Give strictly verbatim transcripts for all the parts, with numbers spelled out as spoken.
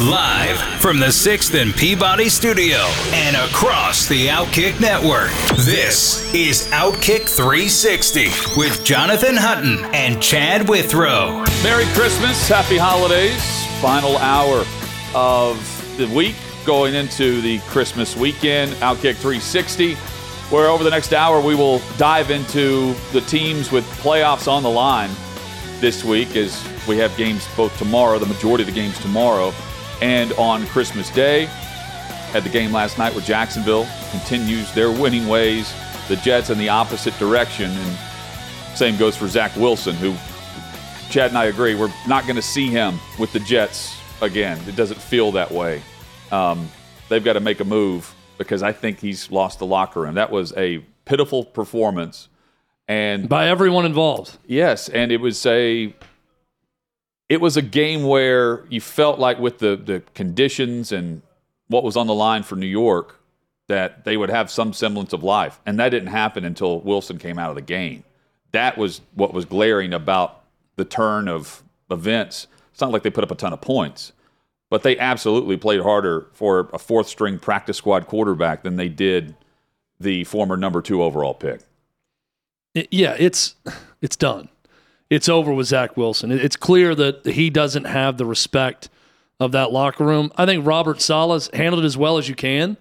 Live from the sixth and Peabody Studio and across the OutKick Network, this is OutKick three sixty with Jonathan Hutton and Chad Withrow. Merry Christmas, happy holidays. Final hour of the week going into the Christmas weekend, OutKick three sixty, where over the next hour we will dive into the teams with playoffs on the line this week, as we have games both tomorrow, the majority of the games tomorrow, and on Christmas Day. Had the game last night with Jacksonville. Continues their winning ways. The Jets in the opposite direction. And same goes for Zach Wilson, who Chad and I agree, we're not going to see him with the Jets again. It doesn't feel that way. Um, they've got to make a move because I think he's lost the locker room. That was a pitiful performance. And by everyone involved. Yes, and it was a... It was a game where you felt like with the, the conditions and what was on the line for New York that they would have some semblance of life. And that didn't happen until Wilson came out of the game. That was what was glaring about the turn of events. It's not like they put up a ton of points, but they absolutely played harder for a fourth-string practice squad quarterback than they did the former number two overall pick. It, yeah, it's it's done. It's over with Zach Wilson. It's clear that he doesn't have the respect of that locker room. I think Robert Saleh's handled it as well as you can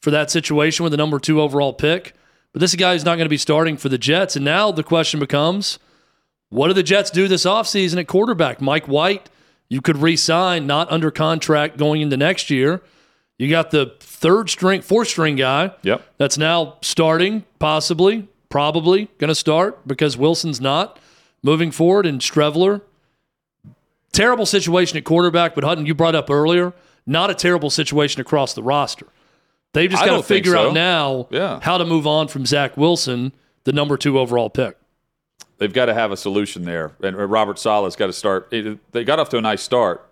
for that situation with the number two overall pick. But this guy is not going to be starting for the Jets. And now the question becomes, what do the Jets do this offseason at quarterback? Mike White, you could re-sign, not under contract going into next year. You got the third string, fourth string guy yep. that's now starting, possibly, probably going to start because Wilson's not. Moving forward, and Streveler, terrible situation at quarterback, but Hutton, you brought up earlier, not a terrible situation across the roster. They've just got to figure so. out now yeah. how to move on from Zach Wilson, the number two overall pick. They've got to have a solution there, and Robert Saleh's got to start. They got off to a nice start,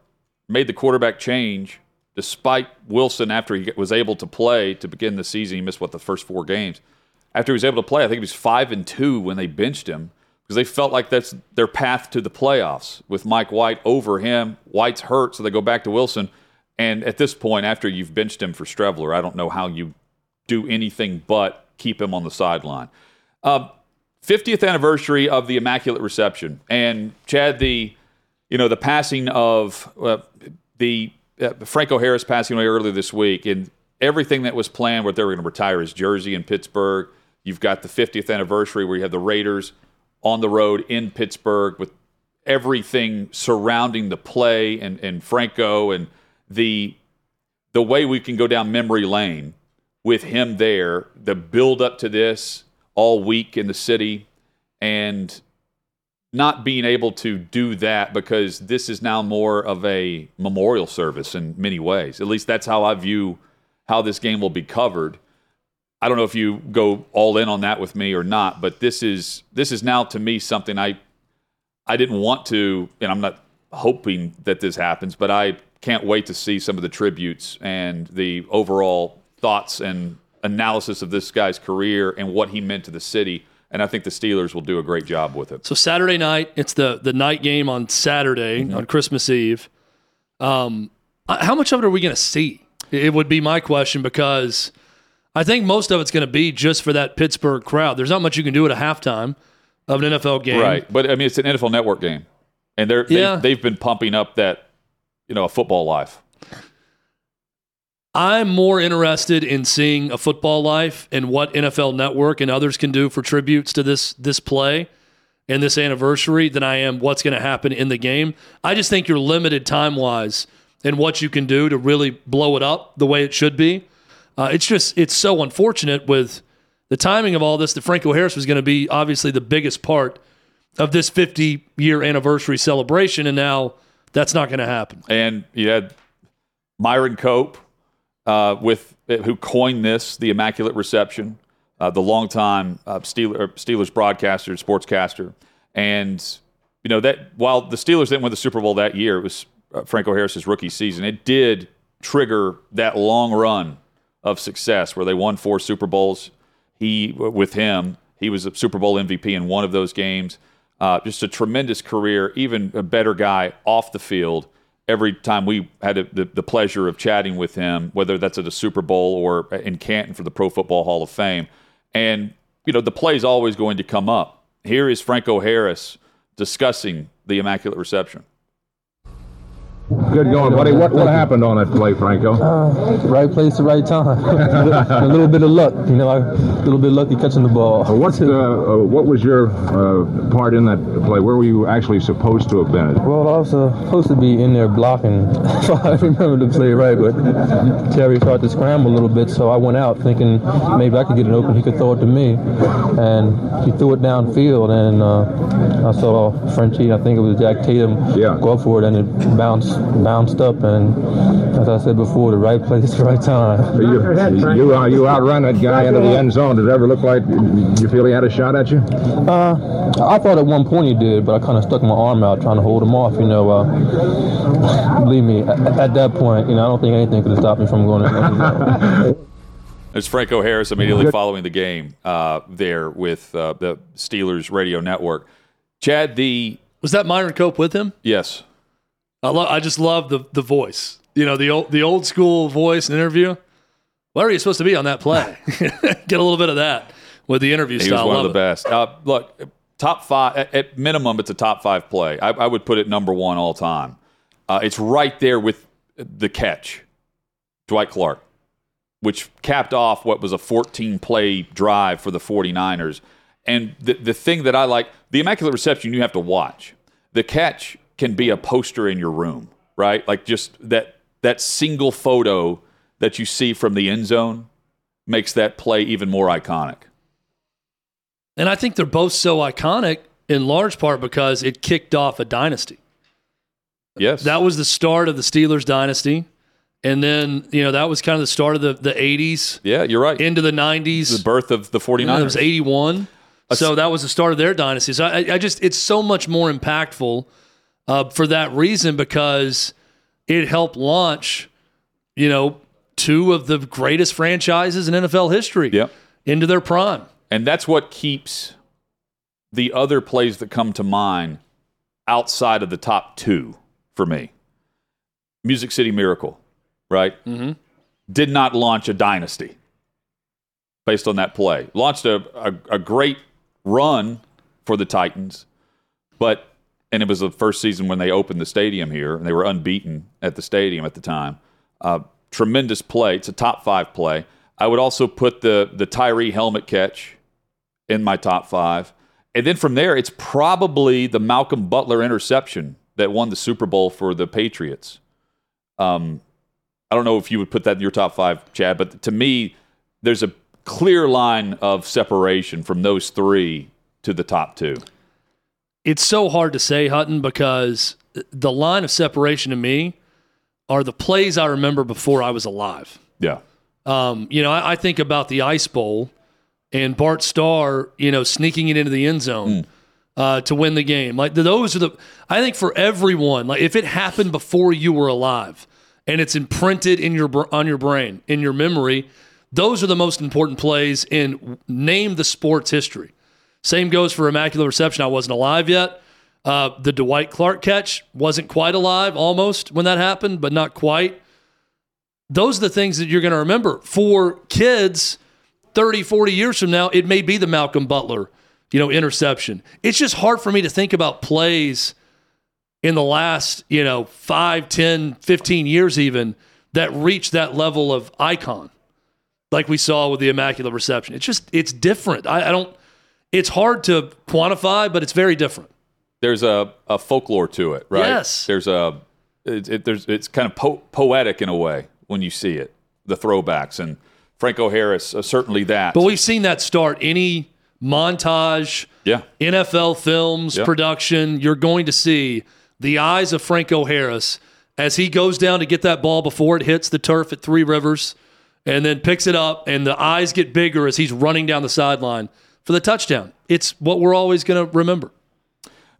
made the quarterback change, despite Wilson, after he was able to play to begin the season, he missed, what, the first four games. After he was able to play, I think he was five and two when they benched him, because they felt like that's their path to the playoffs with Mike White over him. White's hurt, so they go back to Wilson. And at this point, after you've benched him for Streveler, I don't know how you do anything but keep him on the sideline. Uh, fiftieth anniversary of the Immaculate Reception. And, Chad, the you know the passing of uh, the uh, Franco Harris passing away earlier this week, and everything that was planned, where they were going to retire his jersey in Pittsburgh. You've got the fiftieth anniversary where you have the Raiders on the road in Pittsburgh with everything surrounding the play and, and Franco and the the way we can go down memory lane with him there, the build up to this all week in the city and not being able to do that because this is now more of a memorial service in many ways. At least that's how I view how this game will be covered. I don't know if you go all in on that with me or not, but this is this is now to me something I I didn't want to, and I'm not hoping that this happens, but I can't wait to see some of the tributes and the overall thoughts and analysis of this guy's career and what he meant to the city, and I think the Steelers will do a great job with it. So Saturday night, it's the, the night game on Saturday, mm-hmm. on Christmas Eve. Um, how much of it are we going to see? It would be my question because I think most of it's going to be just for that Pittsburgh crowd. There's not much you can do at a halftime of an N F L game. Right, but I mean, it's an N F L Network game. And they're, yeah. they've, they've been pumping up that, you know, a football life. I'm more interested in seeing a football life and what N F L Network and others can do for tributes to this this play and this anniversary than I am what's going to happen in the game. I just think you're limited time-wise in what you can do to really blow it up the way it should be. Uh, it's just, it's so unfortunate with the timing of all this that Franco Harris was going to be obviously the biggest part of this fifty-year anniversary celebration, and now that's not going to happen. And you had Myron Cope uh, with who coined this, the Immaculate Reception, uh, the longtime uh, Steelers, Steelers broadcaster, sportscaster. And, you know, that while the Steelers didn't win the Super Bowl that year, it was uh, Franco Harris's rookie season, it did trigger that long run of success where they won four Super Bowls. He, with him, he was a Super Bowl M V P in one of those games. Uh, just a tremendous career, even a better guy off the field. Every time we had a, the, the pleasure of chatting with him, whether that's at a Super Bowl or in Canton for the Pro Football Hall of Fame. And, you know, the play's always going to come up. Here is Franco Harris discussing the Immaculate Reception. Good going, buddy. What what happened on that play, Franco? Uh, right place at the right time. a, little, a little bit of luck, you know, a little bit lucky catching the ball. What's the, uh, what was your uh, part in that play? Where were you actually supposed to have been? Well, I was supposed to be in there blocking. I remember the play right, but Terry started to scramble a little bit, so I went out thinking maybe I could get it open. He could throw it to me, and he threw it downfield, and uh, I saw Frenchie, I think it was Jack Tatum, yeah. go up for it, and it bounced. Bounced up, and as I said before, the right place at the right time. You you, uh, you outrun that guy into the end zone. Did it ever look like you feel he had a shot at you? Uh, I thought at one point he did, but I kind of stuck my arm out trying to hold him off. You know, uh, believe me, at, at that point, you know, I don't think anything could have stopped me from going in. There's Franco Harris immediately following the game uh, there with uh, the Steelers radio network. Chad, the was that Myron Cope with him? Yes. I, lo- I just love the the voice, you know, the old the old school voice and interview. Where are you supposed to be on that play? Get a little bit of that with the interview he style. He was one love of the it. best. Uh, look, top five at, at minimum, it's a top five play. I, I would put it number one all time. Uh, it's right there with the catch, Dwight Clark, which capped off what was a fourteen play drive for the 49ers. And the the thing that I like, the Immaculate Reception, you have to watch. The catch can be a poster in your room, right? Like just that that single photo that you see from the end zone makes that play even more iconic. And I think they're both so iconic in large part because it kicked off a dynasty. Yes. That was the start of the Steelers dynasty. And then, you know, that was kind of the start of the, the eighties. Yeah, you're right. Into the nineties. The birth of the 49ers. It was eighty-one. A, so that was the start of their dynasty. So I, I just, it's so much more impactful Uh, for that reason, because it helped launch, you know, two of the greatest franchises in N F L history yep. into their prime. And that's what keeps the other plays that come to mind outside of the top two for me. Music City Miracle, right? Mm-hmm. Did not launch a dynasty based on that play. Launched a, a, a great run for the Titans, but... And it was the first season when they opened the stadium here, and they were unbeaten at the stadium at the time. Uh, tremendous play. It's a top five play. I would also put the the Tyree helmet catch in my top five. And then from there, it's probably the Malcolm Butler interception that won the Super Bowl for the Patriots. Um, I don't know if you would put that in your top five, Chad, but to me, there's a clear line of separation from those three to the top two. It's so hard to say, Hutton, because the line of separation to me are the plays I remember before I was alive. Yeah. Um, you know, I, I think about the Ice Bowl and Bart Starr, you know, sneaking it into the end zone mm. uh, to win the game. Like those are the, I think for everyone, like if it happened before you were alive and it's imprinted in your on your brain, in your memory, those are the most important plays in name the sport's history. Same goes for Immaculate Reception. I wasn't alive yet. Uh, the Dwight Clark catch wasn't quite alive, almost, when that happened, but not quite. Those are the things that you're going to remember. For kids, thirty, forty years from now, it may be the Malcolm Butler, you know, interception. It's just hard for me to think about plays in the last, you know, five, ten, fifteen years even that reach that level of icon like we saw with the Immaculate Reception. It's just, it's different. I, I don't... It's hard to quantify, but it's very different. There's a, a folklore to it, right? Yes. There's a it, it, there's it's kind of po- poetic in a way when you see it, the throwbacks and Franco Harris uh, certainly that. But we've seen that start any montage, yeah. N F L films yeah. production. You're going to see the eyes of Franco Harris as he goes down to get that ball before it hits the turf at Three Rivers and then picks it up, and the eyes get bigger as he's running down the sideline for the touchdown. It's what we're always going to remember.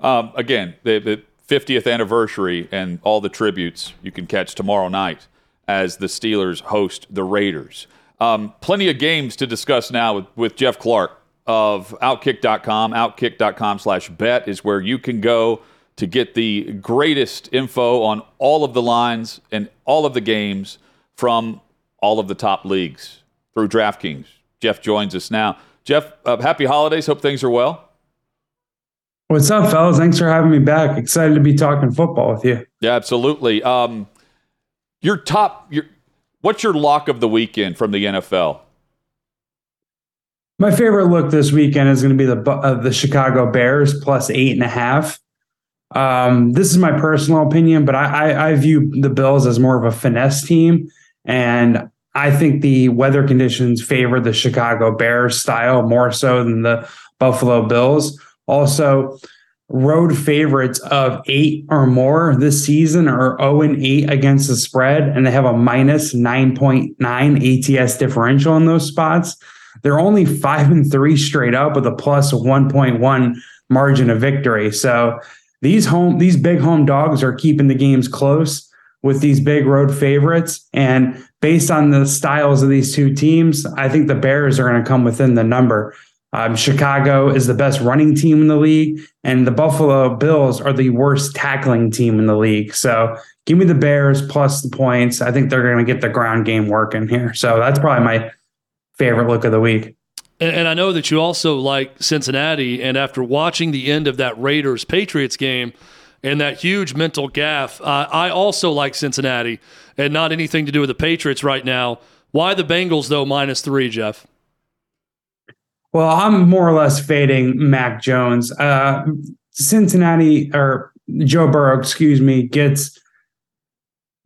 Um, again, the, the fiftieth anniversary and all the tributes you can catch tomorrow night as the Steelers host the Raiders. Um, plenty of games to discuss now with, with Jeff Clark of Outkick dot com. Outkick dot com slash bet is where you can go to get the greatest info on all of the lines and all of the games from all of the top leagues through DraftKings. Jeff joins us now. Jeff, uh, happy holidays. Hope things are well. What's up, fellas? Thanks for having me back. Excited to be talking football with you. Yeah, absolutely. Um, your top, your, what's your lock of the weekend from the N F L? My favorite look this weekend is going to be the uh, the Chicago Bears plus eight and a half. Um, this is my personal opinion, but I, I, I view the Bills as more of a finesse team, and I think the weather conditions favor the Chicago Bears style more so than the Buffalo Bills. Also, road favorites of eight or more this season are oh and eight against the spread, and they have a minus nine point nine A T S differential in those spots. They're only five and three straight up with a plus one point one margin of victory. So these home, these big home dogs are keeping the games close with these big road favorites. And based on the styles of these two teams, I think the Bears are going to come within the number. Um, Chicago is the best running team in the league, and the Buffalo Bills are the worst tackling team in the league. So give me the Bears plus the points. I think they're going to get the ground game working here. So that's probably my favorite look of the week. And, and I know that you also like Cincinnati, and after watching the end of that Raiders-Patriots game and that huge mental gaffe, uh, I also like Cincinnati and not anything to do with the Patriots right now. Why the Bengals, though, minus three, Jeff? Well, I'm more or less fading Mac Jones. Uh, Cincinnati, or Joe Burrow, excuse me, gets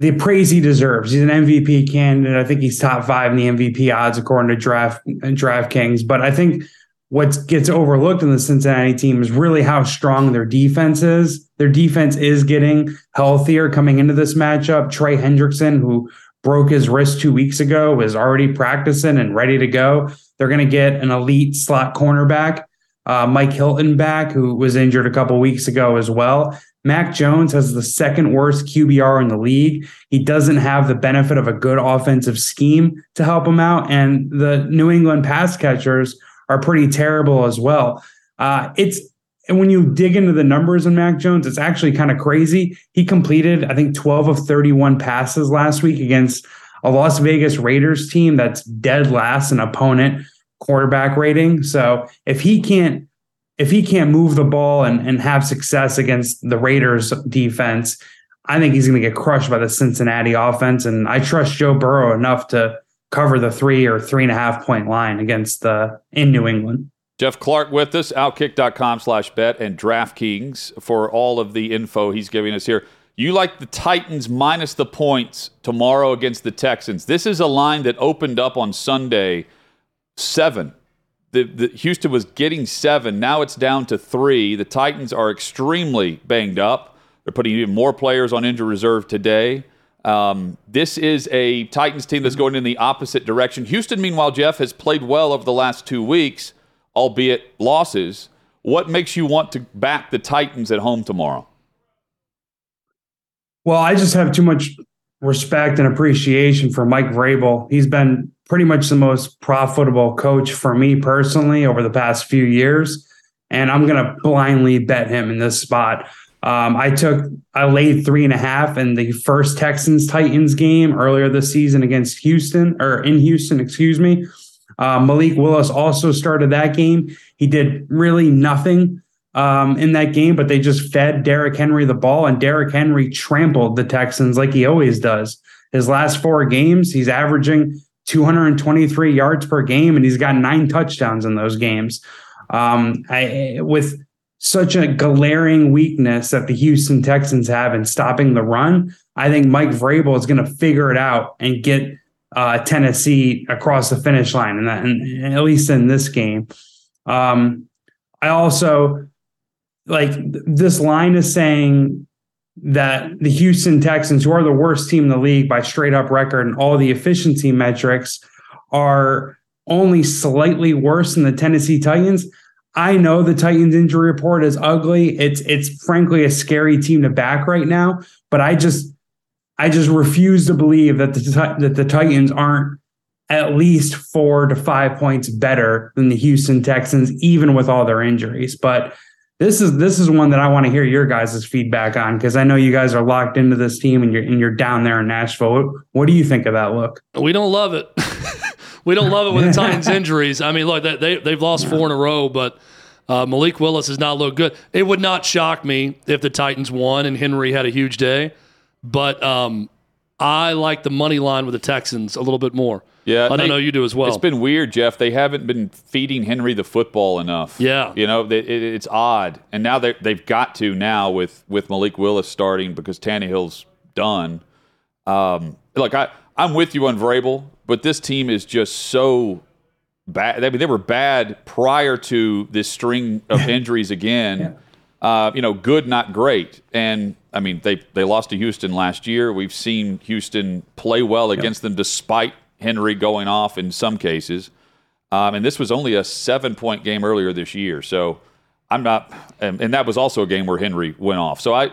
the praise he deserves. He's an M V P candidate. I think he's top five in the M V P odds according to Draft DraftKings. But I think what gets overlooked in the Cincinnati team is really how strong their defense is. Their defense is getting healthier coming into this matchup. Trey Hendrickson, who broke his wrist two weeks ago, is already practicing and ready to go. They're going to get an elite slot cornerback, uh, Mike Hilton back, who was injured a couple weeks ago as well. Mac Jones has the second worst Q B R in the league. He doesn't have the benefit of a good offensive scheme to help him out. And the New England pass catchers are pretty terrible as well. Uh, it's and when you dig into the numbers on Mac Jones, it's actually kind of crazy. He completed, I think, twelve of thirty-one passes last week against a Las Vegas Raiders team that's dead last in opponent quarterback rating. So if he can't If he can't move the ball and, and have success against the Raiders defense, I think he's going to get crushed by the Cincinnati offense. And I trust Joe Burrow enough to cover the three or three and a half point line against the in New England. Jeff Clark with us, outkick dot com slash bet and DraftKings for all of the info he's giving us here. You like the Titans minus the points tomorrow against the Texans. This is a line that opened up on Sunday, seven. The, the Houston was getting seven. Now it's down to three. The Titans are extremely banged up. They're putting even more players on injured reserve today. Um, this is a Titans team that's going in the opposite direction. Houston, meanwhile, Jeff, has played well over the last two weeks, albeit losses. What makes you want to back the Titans at home tomorrow? Well, I just have too much respect and appreciation for Mike Vrabel. He's been pretty much the most profitable coach for me personally over the past few years. And I'm going to blindly bet him in this spot. Um, I took, I laid three and a half in the first Texans Titans game earlier this season against Houston or in Houston, excuse me. Uh, Malik Willis also started that game. He did really nothing um, in that game, but they just fed Derrick Henry the ball, and Derrick Henry trampled the Texans like he always does. His last four games, he's averaging two hundred twenty-three yards per game, and he's got nine touchdowns in those games. Um, I, with such a glaring weakness that the Houston Texans have in stopping the run, I think Mike Vrabel is going to figure it out and get uh, Tennessee across the finish line, and, that, and, and at least in this game. Um, I also, like, this line is saying that the Houston Texans, who are the worst team in the league by straight up record and all the efficiency metrics, are only slightly worse than the Tennessee Titans. I know the Titans injury report is ugly. It's it's frankly a scary team to back right now, but I just I just refuse to believe that the that the Titans aren't at least four to five points better than the Houston Texans, even with all their injuries. But this is this is one that I want to hear your guys' feedback on, because I know you guys are locked into this team and you're and you're down there in Nashville. What, what do you think of that look? We don't love it. We don't love it with the Titans' injuries. I mean, look, they, they've lost four in a row, but uh, Malik Willis has not looked good. It would not shock me if the Titans won and Henry had a huge day, but um, I like the money line with the Texans a little bit more. Yeah, I don't they, know you do as well. It's been weird, Jeff. They haven't been feeding Henry the football enough. Yeah, you know they, it, it's odd, and now they they've got to now with with Malik Willis starting because Tannehill's done. Um, look, I I'm with you on Vrabel, but this team is just so bad. I mean, they were bad prior to this string of injuries again. Yeah. Uh, you know, good, not great, and. I mean, they they lost to Houston last year. We've seen Houston play well against yep. them despite Henry going off in some cases. Um, and this was only a seven-point game earlier this year. So I'm not – and that was also a game where Henry went off. So I,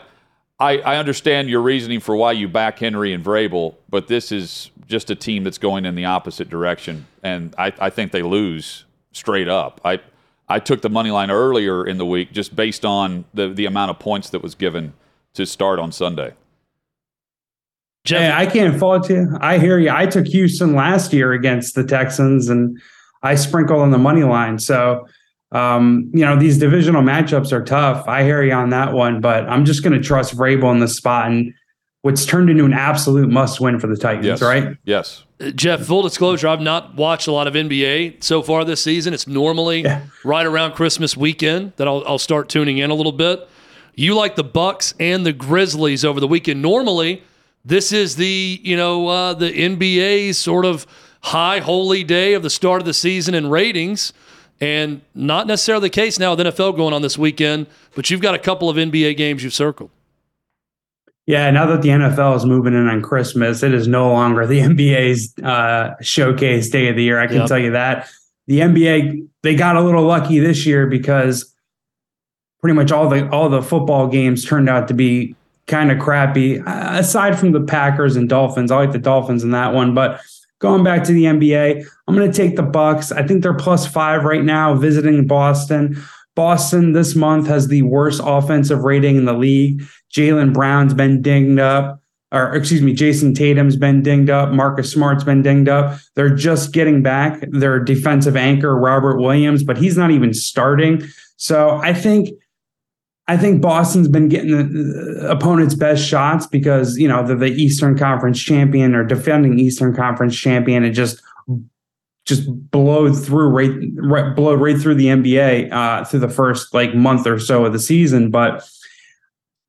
I I understand your reasoning for why you back Henry and Vrabel, but this is just a team that's going in the opposite direction. And I, I think they lose straight up. I I took the money line earlier in the week just based on the the amount of points that was given to start on Sunday. Jeff, hey, I can't fault you. I hear you. I took Houston last year against the Texans, and I sprinkle on the money line. So, um, you know, these divisional matchups are tough. I hear you on that one, but I'm just going to trust Vrabel in this spot and what's turned into an absolute must-win for the Titans, yes. right? Yes. Jeff, full disclosure, I've not watched a lot of N B A so far this season. It's normally yeah. right around Christmas weekend that I'll, I'll start tuning in a little bit. You like the Bucks and the Grizzlies over the weekend. Normally, this is the, you know, uh, the N B A sort of high holy day of the start of the season in ratings, and not necessarily the case now with N F L going on this weekend, but you've got a couple of N B A games you've circled. Yeah, now that the N F L is moving in on Christmas, it is no longer the N B A's uh, showcase day of the year. I can yep. tell you that. The N B A, they got a little lucky this year because pretty much all the all the football games turned out to be kind of crappy, aside from the Packers and Dolphins. I like the Dolphins in that one. But going back to the N B A, I'm going to take the Bucks. I think they're plus five right now, visiting Boston. Boston this month has the worst offensive rating in the league. Jaylen Brown's been dinged up, or excuse me, Jason Tatum's been dinged up. Marcus Smart's been dinged up. They're just getting back their defensive anchor, Robert Williams, but he's not even starting. So I think... I think Boston's been getting the opponent's best shots because, you know, they're the Eastern Conference champion or defending Eastern Conference champion, and just just blowed through right, right blowed right through the N B A uh, through the first like month or so of the season. But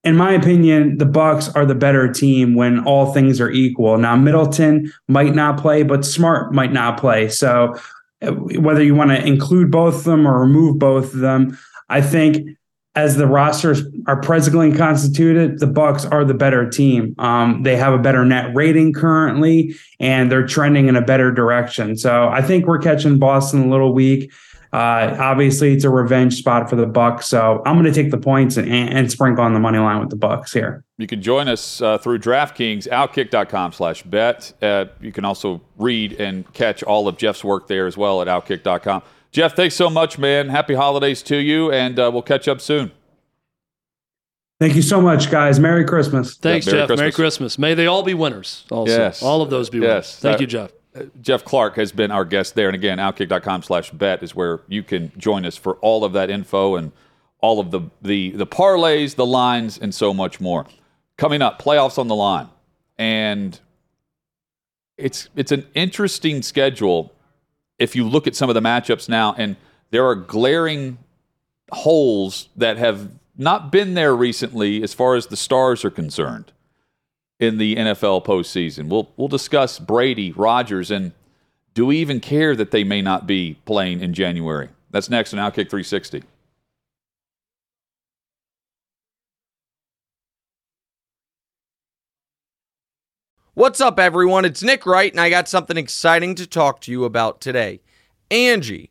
in my opinion, the Bucks are the better team when all things are equal. Now, Middleton might not play, but Smart might not play. So whether you want to include both of them or remove both of them, I think as the rosters are presently constituted, the Bucks are the better team. Um, they have a better net rating currently, and they're trending in a better direction. So I think we're catching Boston a little weak. Uh, obviously, it's a revenge spot for the Bucks. So I'm going to take the points and, and sprinkle on the money line with the Bucks here. You can join us uh, through DraftKings, outkick dot com slash bet. Uh, you can also read and catch all of Jeff's work there as well at outkick dot com. Jeff, thanks so much, man. Happy holidays to you, and uh, we'll catch up soon. Thank you so much, guys. Merry Christmas. Thanks, yeah, Merry Jeff. Christmas. Merry Christmas. May they all be winners. Also. Yes. All of those be yes. winners. Thank uh, you, Jeff. Uh, Jeff Clark has been our guest there. And again, outkick dot com slash bet is where you can join us for all of that info and all of the, the, the parlays, the lines, and so much more. Coming up, playoffs on the line. And it's it's an interesting schedule. If you look at some of the matchups now, and there are glaring holes that have not been there recently as far as the stars are concerned in the N F L postseason. We'll we'll discuss Brady, Rodgers, and do we even care that they may not be playing in January? That's next on OutKick three sixty. What's up, everyone? It's Nick Wright, and I got something exciting to talk to you about today. Angie,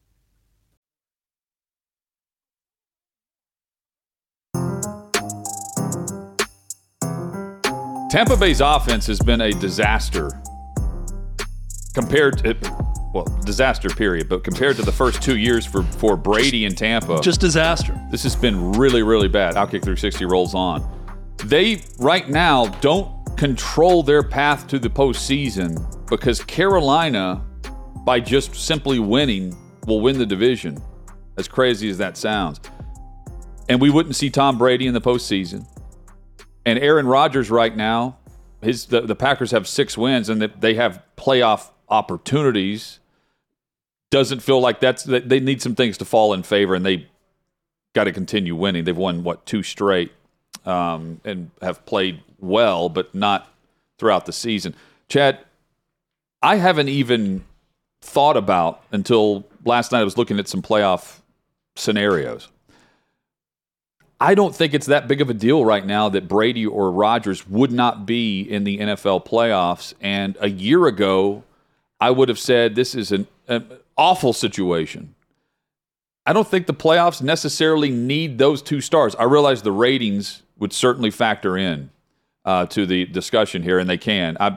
Tampa Bay's offense has been a disaster compared to... Well, disaster period, but compared to the first two years for, for Brady and Tampa. Just disaster. This has been really, really bad. OutKick three sixty rolls on. They, right now, don't control their path to the postseason because Carolina, by just simply winning, will win the division, as crazy as that sounds. And we wouldn't see Tom Brady in the postseason. And Aaron Rodgers right now, his the, the Packers have six wins, and they have playoff opportunities. Doesn't feel like that's, they need some things to fall in favor, and they got to continue winning. They've won, what, two straight um, and have played well, but not throughout the season. Chad, I haven't even thought about until last night I was looking at some playoff scenarios. I don't think it's that big of a deal right now that Brady or Rodgers would not be in the N F L playoffs. And a year ago, I would have said this is an, an awful situation. I don't think the playoffs necessarily need those two stars. I realize the ratings would certainly factor in uh, to the discussion here, and they can. I,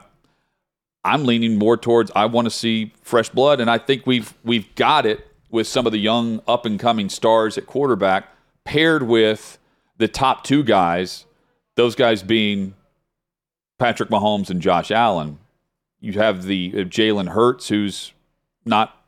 I'm leaning more towards I want to see fresh blood, and I think we've we've got it with some of the young up-and-coming stars at quarterback paired with the top two guys, those guys being Patrick Mahomes and Josh Allen. You have the uh, Jalen Hurts, who's not,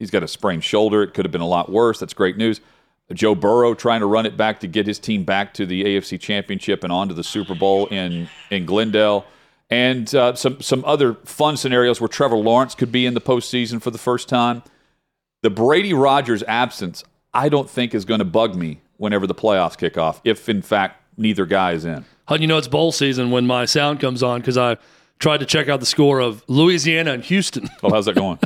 he's got a sprained shoulder. It could have been a lot worse. That's great news. Uh, Joe Burrow trying to run it back to get his team back to the A F C Championship and on to the Super Bowl in, in Glendale. And uh, some, some other fun scenarios where Trevor Lawrence could be in the postseason for the first time. The Brady-Rodgers absence, I don't think is going to bug me whenever the playoffs kick off, if, in fact, neither guy is in. Hutton, you know it's bowl season when my sound comes on because I tried to check out the score of Louisiana and Houston. Oh, how's that going?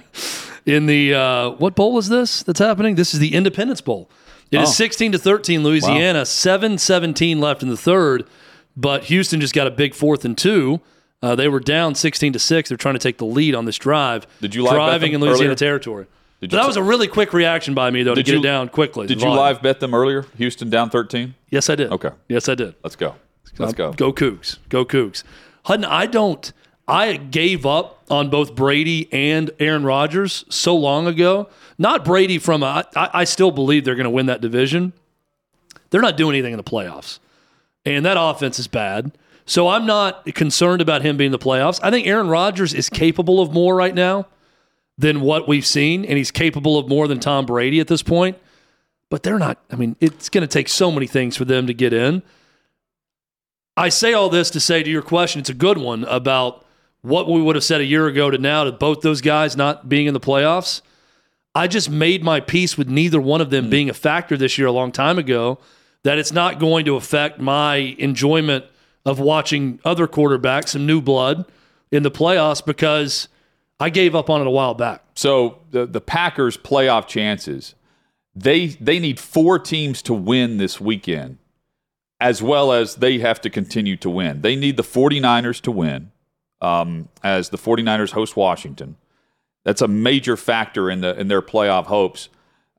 In the uh, what bowl is this that's happening? This is the Independence Bowl. It oh. is sixteen to thirteen Louisiana, wow. seven seventeen left in the third, but Houston just got a big fourth and two. Uh, they were down sixteen to six. They're trying to take the lead on this drive. Did you like driving in Louisiana earlier? Territory? But that was a really quick reaction by me, though, did to get you, it down quickly. Did you live bet them earlier? Houston down thirteen? Yes, I did. Okay. Yes, I did. Let's go. Let's go. Go Cougs. Go Cougs. Hutton, I don't – I gave up on both Brady and Aaron Rodgers so long ago. Not Brady from – I I still believe they're going to win that division. They're not doing anything in the playoffs. And that offense is bad. So I'm not concerned about him being in the playoffs. I think Aaron Rodgers is capable of more right now than what we've seen, and he's capable of more than Tom Brady at this point. But they're not, I mean, it's going to take so many things for them to get in. I say all this to say to your question, it's a good one about what we would have said a year ago to now to both those guys not being in the playoffs. I just made my peace with neither one of them mm-hmm. being a factor this year a long time ago, that it's not going to affect my enjoyment of watching other quarterbacks, some new blood in the playoffs, because I gave up on it a while back. So the, the Packers' playoff chances, they they need four teams to win this weekend, as well as they have to continue to win. They need the 49ers to win. um, as the 49ers host Washington. That's a major factor in the in their playoff hopes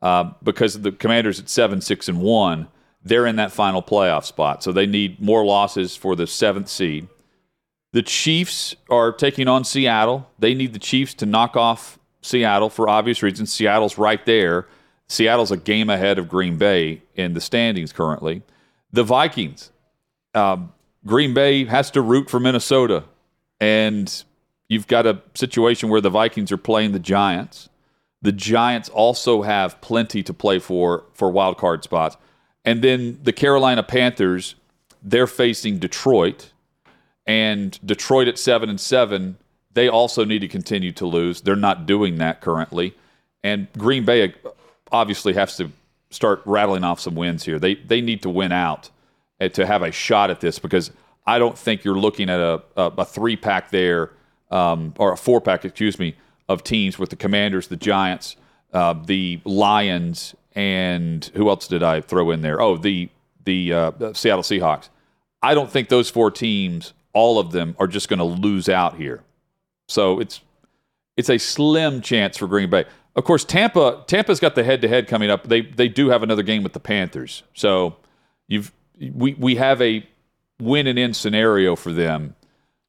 uh, because the Commanders at seven, six, and one, they're in that final playoff spot. So they need more losses for the seventh seed. The Chiefs are taking on Seattle. They need the Chiefs to knock off Seattle for obvious reasons. Seattle's right there. Seattle's a game ahead of Green Bay in the standings currently. The Vikings. Um, Green Bay has to root for Minnesota. And you've got a situation where the Vikings are playing the Giants. The Giants also have plenty to play for for wild card spots. And then the Carolina Panthers, they're facing Detroit. And Detroit at seven and seven, they also need to continue to lose. They're not doing that currently. And Green Bay obviously has to start rattling off some wins here. They they need to win out to have a shot at this, because I don't think you're looking at a, a, a three-pack there, um, or a four-pack, excuse me, of teams with the Commanders, the Giants, uh, the Lions, and who else did I throw in there? Oh, the, the uh, Seattle Seahawks. I don't think those four teams, all of them, are just going to lose out here. So it's it's a slim chance for Green Bay. Of course, Tampa Tampa's got the head-to-head coming up. They they do have another game with the Panthers. So you've we we have a win and end scenario for them,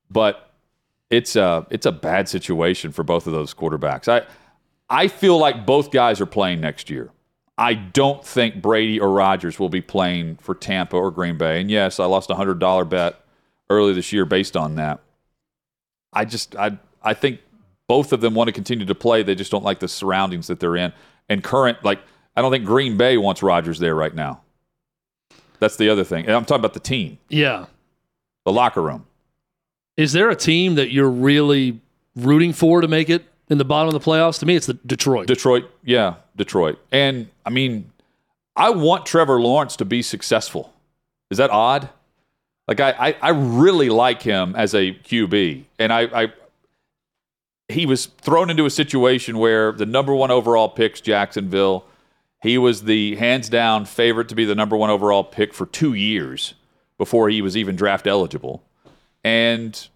but it's a it's a bad situation for both of those quarterbacks. I I feel like both guys are playing next year. I don't think Brady or Rodgers will be playing for Tampa or Green Bay. And yes, I lost a one hundred dollars bet early this year based on that. I just I I think both of them want to continue to play. They just don't like the surroundings that they're in. And current, like, I don't think Green Bay wants Rodgers there right now. That's the other thing. And I'm talking about the team. Yeah. The locker room. Is there a team that you're really rooting for to make it in the bottom of the playoffs? To me, it's the Detroit. Detroit. Yeah, Detroit. And, I mean, I want Trevor Lawrence to be successful. Is that odd? Like, I, I, I really like him as a Q B. And I, I he was thrown into a situation where the number one overall pick's Jacksonville. He was the hands-down favorite to be the number one overall pick for two years before he was even draft eligible. And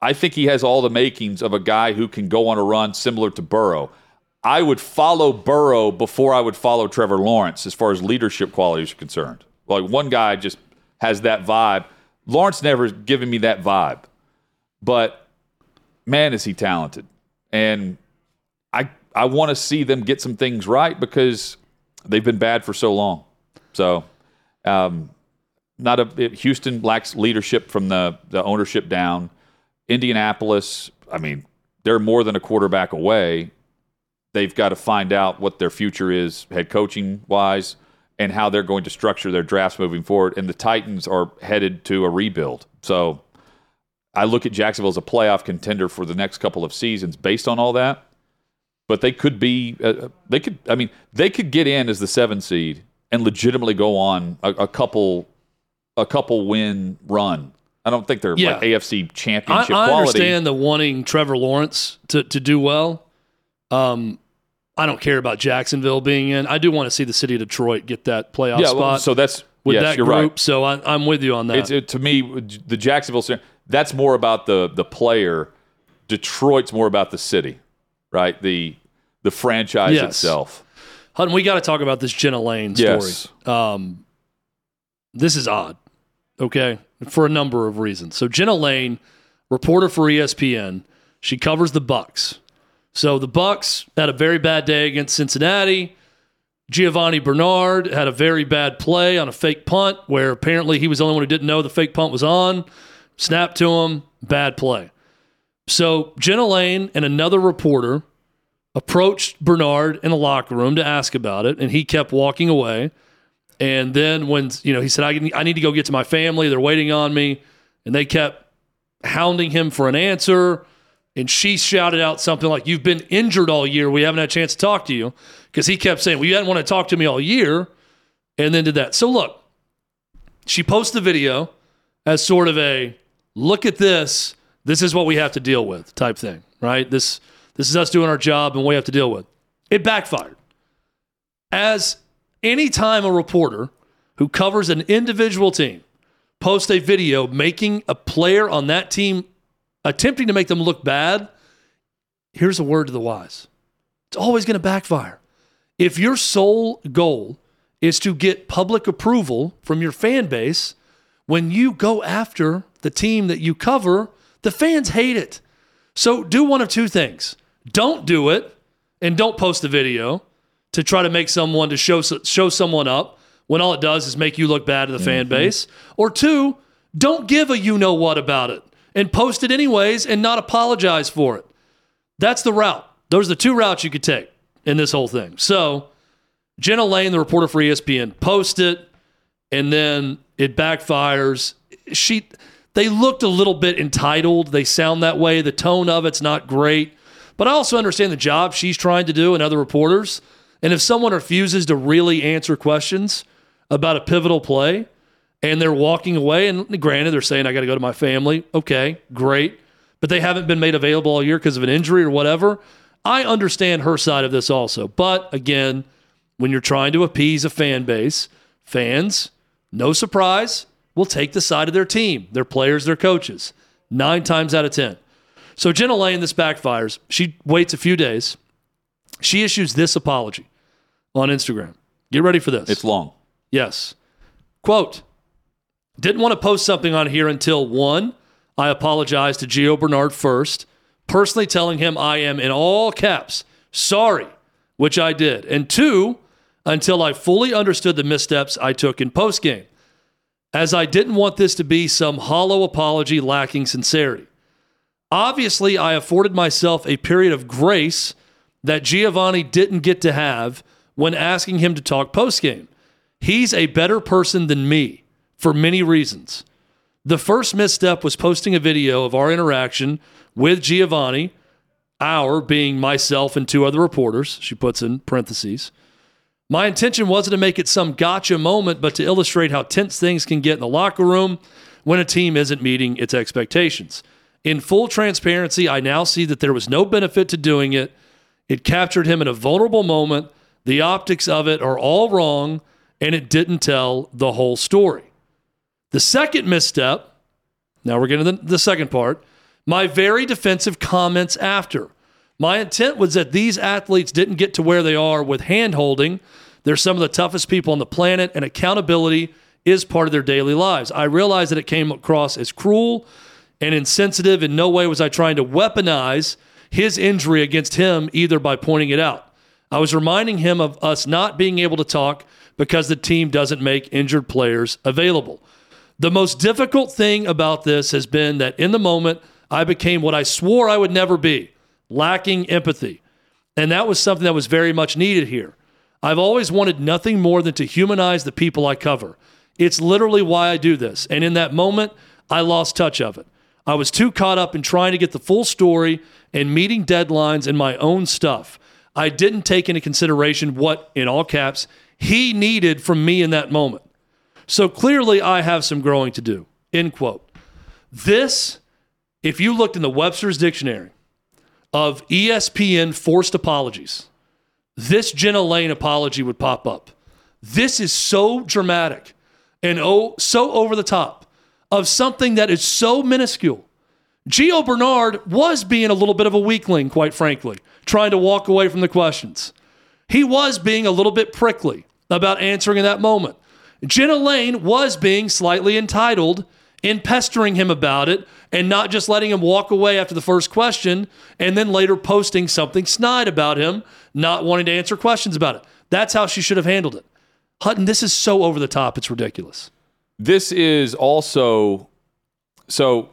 I think he has all the makings of a guy who can go on a run similar to Burrow. I would follow Burrow before I would follow Trevor Lawrence as far as leadership qualities are concerned. Like, one guy just has that vibe. Lawrence never has given me that vibe. But, man, is he talented. And I, I want to see them get some things right, because they've been bad for so long. So, um, not a it, Houston lacks leadership from the, the ownership down. Indianapolis, I mean, they're more than a quarterback away. They've got to find out what their future is head coaching wise and how they're going to structure their drafts moving forward. And the Titans are headed to a rebuild. So I look at Jacksonville as a playoff contender for the next couple of seasons based on all that. But they could be, uh, they could, I mean, they could get in as the seven seed and legitimately go on a, a couple, a couple win run. I don't think they're yeah. like A F C championship I, I quality. I understand the wanting Trevor Lawrence to, to do well. Um, I don't care about Jacksonville being in. I do want to see the city of Detroit get that playoff yeah, spot. Well, so that's with yes, that you're group. Right. So I, I'm with you on that. It's, it, to me, the Jacksonville, that's more about the the player. Detroit's more about the city, right? The The franchise yes. itself. Hutton, we got to talk about this Jenna Laine story. Yes. Um, this is odd, okay, for a number of reasons. So Jenna Laine, reporter for E S P N, she covers the Bucks. So the Bucks had a very bad day against Cincinnati. Giovanni Bernard had a very bad play on a fake punt where apparently he was the only one who didn't know the fake punt was on. Snap to him, bad play. So Jenna Laine and another reporter approached Bernard in the locker room to ask about it, and he kept walking away. And then when, you know, he said, I, I need to go get to my family. They're waiting on me. And they kept hounding him for an answer. And she shouted out something like, you've been injured all year. We haven't had a chance to talk to you. Because he kept saying, well, you didn't want to talk to me all year. And then did that. So look, she posts the video as sort of a, look at this. This is what we have to deal with type thing, right? This This is us doing our job and we have to deal with. It backfired. As any time a reporter who covers an individual team posts a video making a player on that team attempting to make them look bad, here's a word to the wise. It's always going to backfire. If your sole goal is to get public approval from your fan base, when you go after the team that you cover, the fans hate it. So do one of two things. Don't do it and don't post the video to try to make someone, to show show someone up when all it does is make you look bad to the mm-hmm. fan base. Or two, don't give a you-know-what about it and post it anyways and not apologize for it. That's the route. Those are the two routes you could take in this whole thing. So Jenna Laine, the reporter for E S P N, post it, and then it backfires. She, they looked a little bit entitled. They sound that way. The tone of it's not great. But I also understand the job she's trying to do and other reporters. And if someone refuses to really answer questions about a pivotal play and they're walking away, and granted, they're saying, I got to go to my family. Okay, great. But they haven't been made available all year because of an injury or whatever. I understand her side of this also. But again, when you're trying to appease a fan base, fans, no surprise, will take the side of their team, their players, their coaches, nine times out of ten. So Jenna Laine, this backfires. She waits a few days. She issues this apology on Instagram. Get ready for this. It's long. Yes. Quote, didn't want to post something on here until, one, I apologize to Gio Bernard first, personally telling him I am, in all caps, sorry, which I did. And two, until I fully understood the missteps I took in postgame, as I didn't want this to be some hollow apology lacking sincerity. Obviously, I afforded myself a period of grace that Giovanni didn't get to have when asking him to talk postgame. He's a better person than me for many reasons. The first misstep was posting a video of our interaction with Giovanni, our being myself and two other reporters, she puts in parentheses. My intention wasn't to make it some gotcha moment, but to illustrate how tense things can get in the locker room when a team isn't meeting its expectations. In full transparency, I now see that there was no benefit to doing it. It captured him in a vulnerable moment. The optics of it are all wrong, and it didn't tell the whole story. The second misstep, now we're getting to the, the second part, my very defensive comments after. My intent was that these athletes didn't get to where they are with hand-holding. They're some of the toughest people on the planet, and accountability is part of their daily lives. I realized that it came across as cruel and insensitive. In no way was I trying to weaponize his injury against him either by pointing it out. I was reminding him of us not being able to talk because the team doesn't make injured players available. The most difficult thing about this has been that in the moment, I became what I swore I would never be, lacking empathy. And that was something that was very much needed here. I've always wanted nothing more than to humanize the people I cover. It's literally why I do this. And in that moment, I lost touch of it. I was too caught up in trying to get the full story and meeting deadlines and my own stuff. I didn't take into consideration what, in all caps, he needed from me in that moment. So clearly I have some growing to do, end quote. This, if you looked in the Webster's Dictionary of E S P N forced apologies, this Jenna Laine apology would pop up. This is so dramatic and oh, so over the top of something that is so minuscule. Gio Bernard was being a little bit of a weakling, quite frankly, trying to walk away from the questions. He was being a little bit prickly about answering in that moment. Jenna Laine was being slightly entitled in pestering him about it and not just letting him walk away after the first question and then later posting something snide about him, not wanting to answer questions about it. That's how she should have handled it. Hutton, this is so over the top, it's ridiculous. This is also, so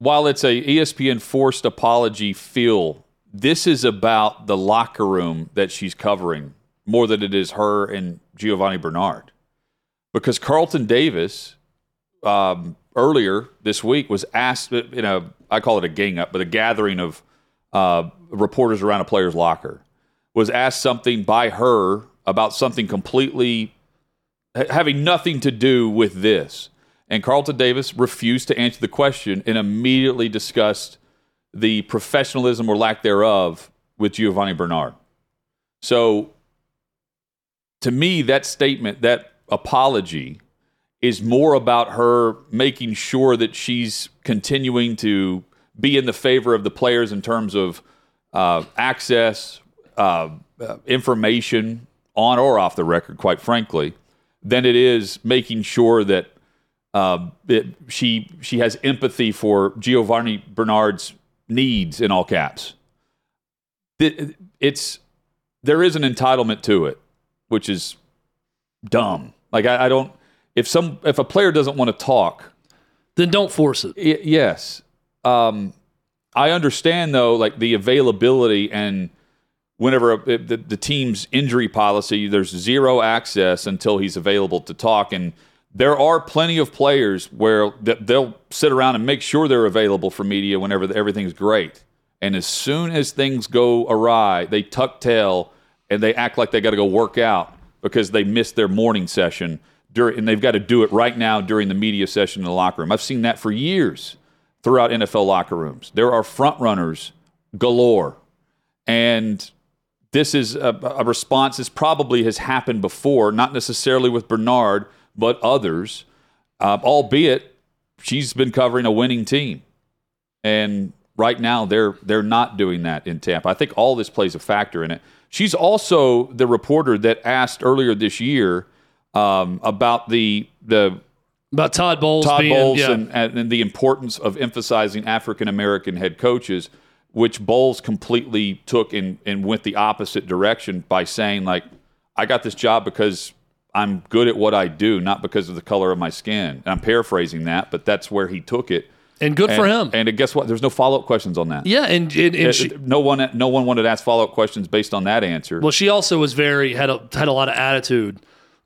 while it's a E S P N forced apology feel, this is about the locker room that she's covering more than it is her and Giovanni Bernard. Because Carlton Davis um, earlier this week was asked, in a, I call it a gang up, but a gathering of uh, reporters around a player's locker, was asked something by her about something completely ha- having nothing to do with this. And Carlton Davis refused to answer the question and immediately discussed the professionalism or lack thereof with Giovanni Bernard. So to me, that statement, that apology is more about her making sure that she's continuing to be in the favor of the players in terms of uh, access, uh, information on or off the record, quite frankly, than it is making sure that uh, it, she she has empathy for Giovanni Bernard's needs, in all caps. It, it's there is an entitlement to it, which is dumb. Like I, I don't. If some if a player doesn't want to talk, then don't force it. Y- yes. Um, I understand, though, like the availability and whenever a, the, the team's injury policy, there's zero access until he's available to talk. And there are plenty of players where th- they'll sit around and make sure they're available for media whenever the, everything's great. And as soon as things go awry, they tuck tail and they act like they got to go work out because they missed their morning session during, and they've got to do it right now during the media session in the locker room. I've seen that for years. Throughout N F L locker rooms, there are front runners galore, and this is a, a response. This probably has happened before, not necessarily with Bernard, but others. Uh, albeit, she's been covering a winning team, and right now they're they're not doing that in Tampa. I think all this plays a factor in it. She's also the reporter that asked earlier this year um, about the the. About Todd Bowles, Todd being, Bowles yeah. and, and the importance of emphasizing African-American head coaches, which Bowles completely took and, and went the opposite direction by saying, like, I got this job because I'm good at what I do, not because of the color of my skin. And I'm paraphrasing that, but that's where he took it. And good and, for him. And guess what? There's no follow-up questions on that. Yeah, and, and, and she, no one no one wanted to ask follow-up questions based on that answer. Well, she also was very had a, had a lot of attitude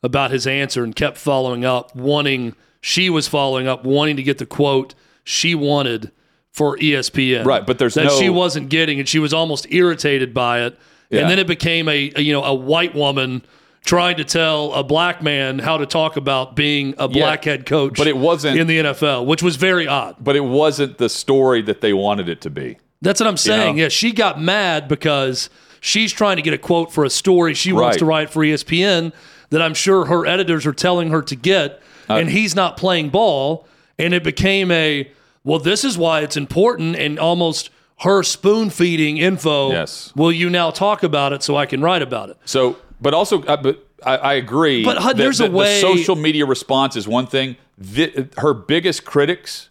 about his answer and kept following up, wanting – She was following up, wanting to get the quote she wanted for E S P N. Right, but there's that no... she wasn't getting, and she was almost irritated by it. Yeah. And then it became a, a you know a white woman trying to tell a black man how to talk about being a black yeah. head coach. But it wasn't in the N F L, which was very odd. But it wasn't the story that they wanted it to be. That's what I'm saying. You know? Yeah, she got mad because she's trying to get a quote for a story she right. wants to write for E S P N that I'm sure her editors are telling her to get. Uh, and he's not playing ball, and it became a, well, this is why it's important, and almost her spoon-feeding info, yes. Will you now talk about it so I can write about it? So, but also, uh, but I, I agree. But uh, there's that, a that way. The social media response is one thing. The, her biggest critics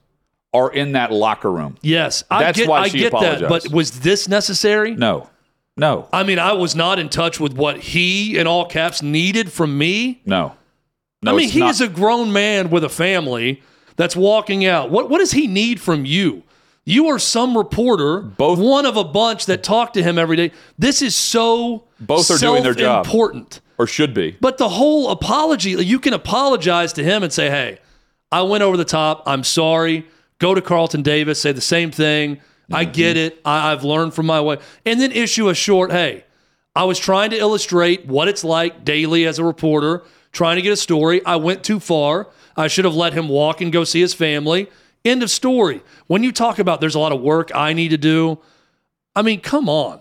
are in that locker room. Yes. I That's get, why I she get apologized. That, but was this necessary? No. No. I mean, I was not in touch with what he, in all caps, needed from me. No. No, I mean, he not. is a grown man with a family that's walking out. What what does he need from you? You are some reporter, both, one of a bunch that talk to him every day. This is so both are doing their job, important, or should be. But the whole apology, you can apologize to him and say, "Hey, I went over the top. I'm sorry." Go to Carlton Davis, say the same thing. Mm-hmm. I get it. I, I've learned from my way, and then issue a short, "Hey, I was trying to illustrate what it's like daily as a reporter." Trying to get a story. I went too far. I should have let him walk and go see his family. End of story. When you talk about there's a lot of work I need to do, I mean, come on.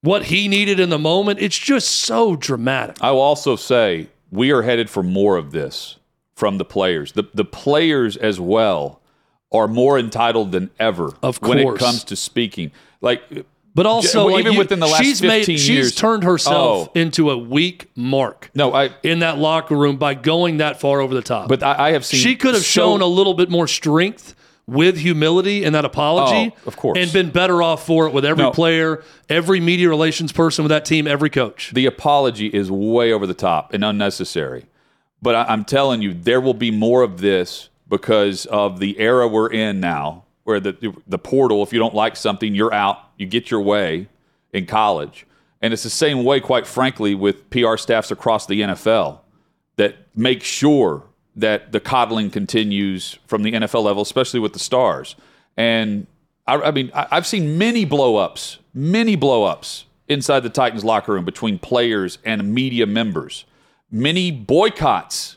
What he needed in the moment, it's just so dramatic. I will also say we are headed for more of this from the players. The, the players as well are more entitled than ever of course. When it comes to speaking. Like, But also, well, even like you, within the last she's fifteen made, years, she's turned herself oh, into a weak mark. No, I, in that locker room by going that far over the top. But I, I have seen she could have so, shown a little bit more strength with humility in that apology, oh, of course, and been better off for it with every no, player, every media relations person with that team, every coach. The apology is way over the top and unnecessary. But I, I'm telling you, there will be more of this because of the era we're in now. Where the the portal, if you don't like something, you're out. You get your way in college. And it's the same way, quite frankly, with P R staffs across the N F L that make sure that the coddling continues from the N F L level, especially with the stars. And, I, I mean, I, I've seen many blow-ups, many blow-ups inside the Titans locker room between players and media members. Many boycotts.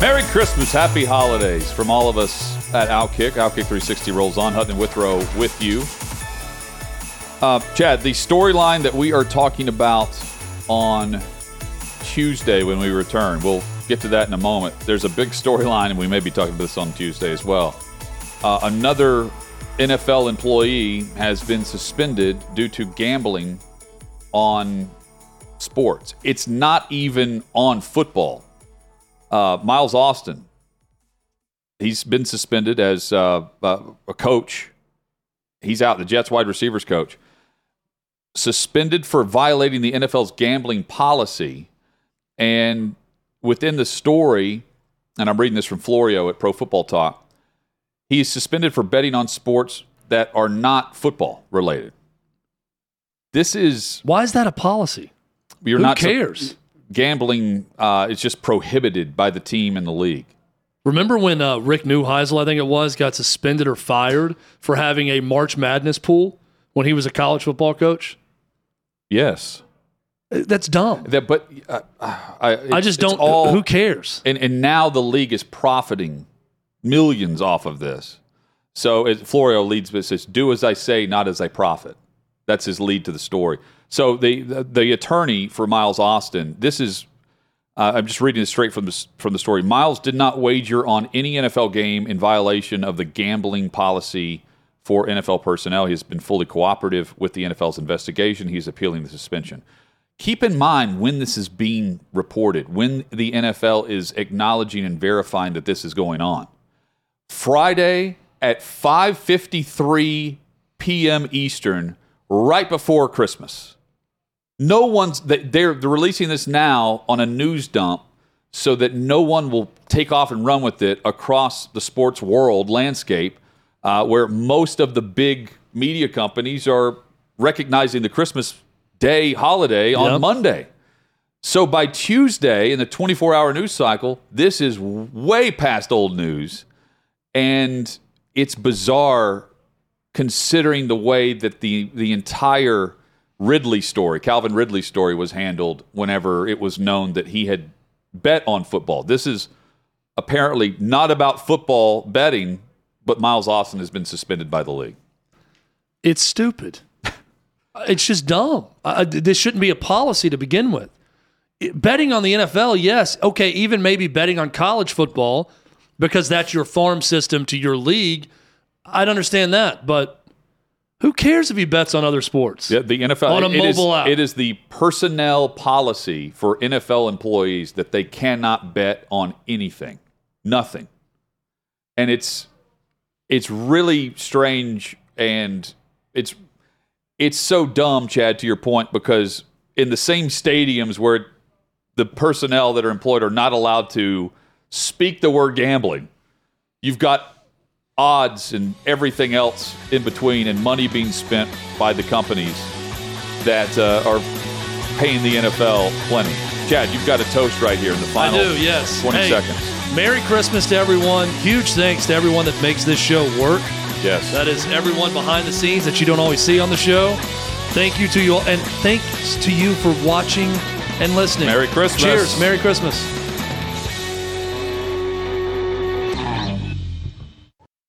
Merry Christmas, happy holidays from all of us at OutKick. OutKick three sixty rolls on. Hutton and Withrow with you. Uh, Chad, the storyline that we are talking about on Tuesday when we return, we'll get to that in a moment. There's a big storyline, and we may be talking about this on Tuesday as well. Uh, another N F L employee has been suspended due to gambling on sports. It's not even on football. Uh, Miles Austin, he's been suspended as uh, uh, a coach. He's out, the Jets wide receivers coach. Suspended for violating the N F L's gambling policy. And within the story, and I'm reading this from Florio at Pro Football Talk, he is suspended for betting on sports that are not football related. This is... Why is that a policy? You're Who not cares? So, Gambling uh, is just prohibited by the team and the league. Remember when uh, Rick Neuheisel, I think it was, got suspended or fired for having a March Madness pool when he was a college football coach? Yes. That's dumb. That, but uh, I, it, I just don't, all, who cares? And, and now the league is profiting millions off of this. So as Florio leads with this, do as I say, not as I profit. That's his lead to the story. So the, the the attorney for Miles Austin, this is, uh, I'm just reading this straight from the, from the story. Miles did not wager on any N F L game in violation of the gambling policy for N F L personnel. He has been fully cooperative with the N F L's investigation. He's appealing the suspension. Keep in mind when this is being reported, when the N F L is acknowledging and verifying that this is going on. Friday at five fifty-three p.m. Eastern, right before Christmas. No one's, they're releasing this now on a news dump so that no one will take off and run with it across the sports world landscape, uh, where most of the big media companies are recognizing the Christmas Day holiday on yep. Monday. So by Tuesday in the twenty-four hour news cycle, this is way past old news. And it's bizarre considering the way that the, the entire Ridley story, Calvin Ridley story, was handled whenever it was known that he had bet on football. This is apparently not about football betting, but Miles Austin has been suspended by the league. It's stupid. It's just dumb. Uh, this shouldn't be a policy to begin with. Betting on the N F L, yes. Okay, even maybe betting on college football because that's your farm system to your league. I'd understand that, but who cares if he bets on other sports? Yeah, the N F L on a it, mobile is, app. It is the personnel policy for N F L employees that they cannot bet on anything, nothing. And it's it's really strange, and it's it's so dumb, Chad, to your point, because in the same stadiums where the personnel that are employed are not allowed to speak the word gambling, you've got odds and everything else in between and money being spent by the companies that uh, are paying the N F L plenty. Chad, you've got a toast right here in the final I do, yes. twenty hey, seconds. Merry Christmas to everyone. Huge thanks to everyone that makes this show work. Yes. That is everyone behind the scenes that you don't always see on the show. Thank you to you all, and thanks to you for watching and listening. Merry Christmas. Cheers. Merry Christmas.